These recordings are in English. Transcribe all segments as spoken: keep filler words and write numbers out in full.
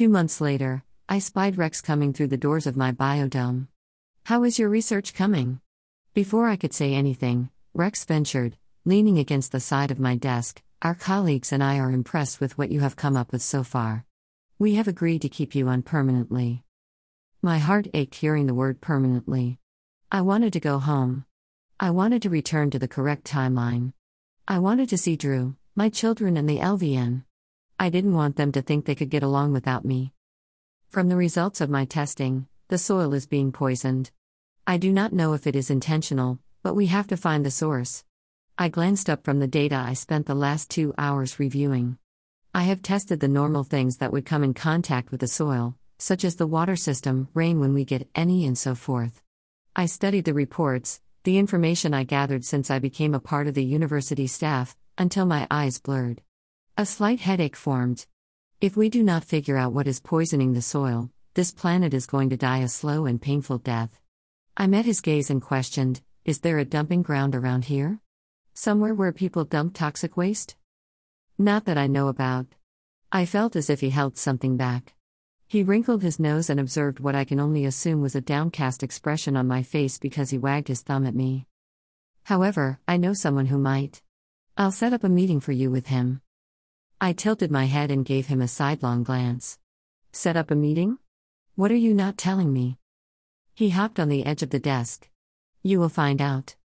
Two months later, I spied Rex coming through the doors of my biodome. "How is your research coming?" Before I could say anything, Rex ventured, leaning against the side of my desk, "Our colleagues and I are impressed with what you have come up with so far. We have agreed to keep you on permanently." My heart ached hearing the word permanently. I wanted to go home. I wanted to return to the correct timeline. I wanted to see Drew, my children, and the L V N. I didn't want them to think they could get along without me. From the results of my testing, the soil is being poisoned. I do not know if it is intentional, but we have to find the source. I glanced up from the data I spent the last two hours reviewing. I have tested the normal things that would come in contact with the soil, such as the water system, rain when we get any, and so forth. I studied the reports, the information I gathered since I became a part of the university staff, until my eyes blurred. A slight headache formed. If we do not figure out what is poisoning the soil, this planet is going to die a slow and painful death. I met his gaze and questioned, "Is there a dumping ground around here? Somewhere where people dump toxic waste?" "Not that I know about." I felt as if he held something back. He wrinkled his nose and observed what I can only assume was a downcast expression on my face because he wagged his thumb at me. "However, I know someone who might. I'll set up a meeting for you with him." I tilted my head and gave him a sidelong glance. "Set up a meeting? What are you not telling me?" He hopped on the edge of the desk. "You will find out.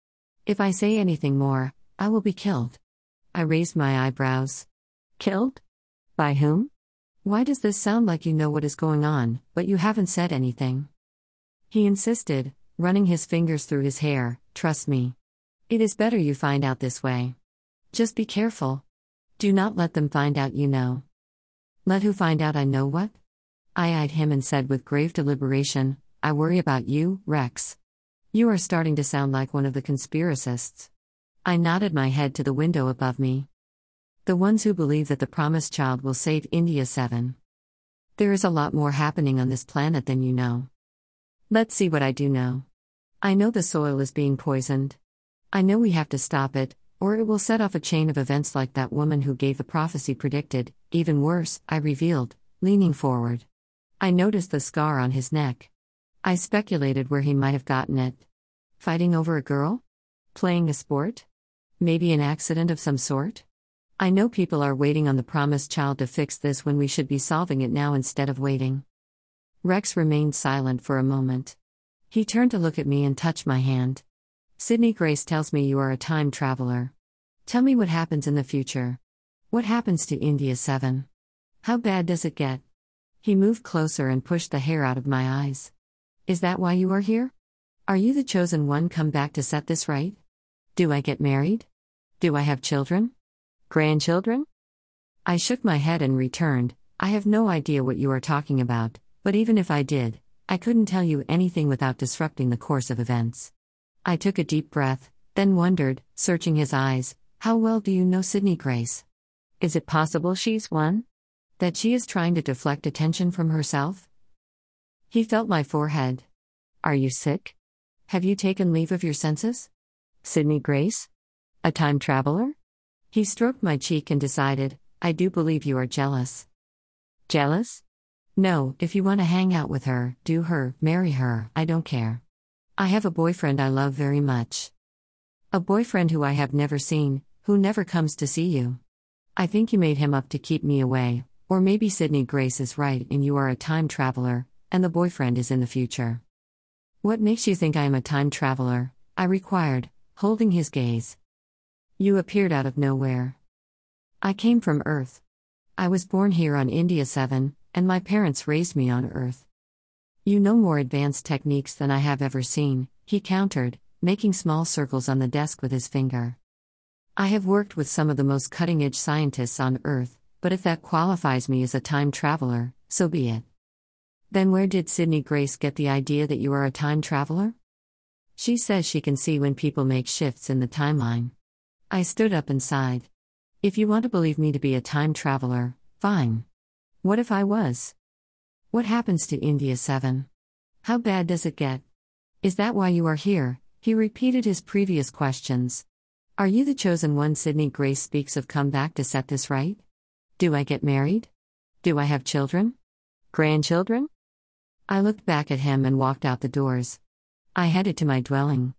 If I say anything more, I will be killed." I raised my eyebrows. "Killed? By whom? Why does this sound like you know what is going on, but you haven't said anything?" He insisted, running his fingers through his hair, "Trust me. It is better you find out this way. Just be careful. Do not let them find out you know." "Let who find out I know what?" I eyed him and said with grave deliberation, "I worry about you, Rex. You are starting to sound like one of the conspiracists." I nodded my head to the window above me. "The ones who believe that the promised child will save India seven. There is a lot more happening on this planet than you know. Let's see what I do know. I know the soil is being poisoned. I know we have to stop it, or it will set off a chain of events like that woman who gave the prophecy predicted. Even worse," I revealed, leaning forward. I noticed the scar on his neck. I speculated where he might have gotten it. Fighting over a girl? Playing a sport? Maybe an accident of some sort? I know people are waiting on the promised child to fix this when we should be solving it now instead of waiting. Rex remained silent for a moment. He turned to look at me and touched my hand. "Sidney Grace tells me you are a time traveler. Tell me what happens in the future. What happens to India seven? How bad does it get?" He moved closer and pushed the hair out of my eyes. "Is that why you are here? Are you the chosen one come back to set this right? Do I get married? Do I have children? Grandchildren?" I shook my head and returned, "I have no idea what you are talking about, but even if I did, I couldn't tell you anything without disrupting the course of events." I took a deep breath, then wondered, searching his eyes, "How well do you know Sidney Grace? Is it possible she's one? That she is trying to deflect attention from herself?" He felt my forehead. "Are you sick? Have you taken leave of your senses? Sidney Grace? A time traveler?" He stroked my cheek and decided, "I do believe you are jealous." "Jealous? No, if you want to hang out with her, do her, marry her, I don't care. I have a boyfriend I love very much. A boyfriend who I have never seen, who never comes to see you. I think you made him up to keep me away, or maybe Sidney Grace is right and you are a time traveler, and the boyfriend is in the future." "What makes you think I am a time traveler?" I required, holding his gaze. "You appeared out of nowhere." "I came from Earth. I was born here on India seven, and my parents raised me on Earth. You know more advanced techniques than I have ever seen," he countered, making small circles on the desk with his finger. "I have worked with some of the most cutting-edge scientists on Earth, but if that qualifies me as a time traveler, so be it." "Then where did Sidney Grace get the idea that you are a time traveler?" "She says she can see when people make shifts in the timeline." I stood up and sighed. "If you want to believe me to be a time traveler, fine. What if I was? What happens to India seven? How bad does it get? Is that why you are here?" He repeated his previous questions. "Are you the chosen one Sidney Grace speaks of come back to set this right? Do I get married? Do I have children? Grandchildren? I looked back at him and walked out the doors. I headed to my dwelling.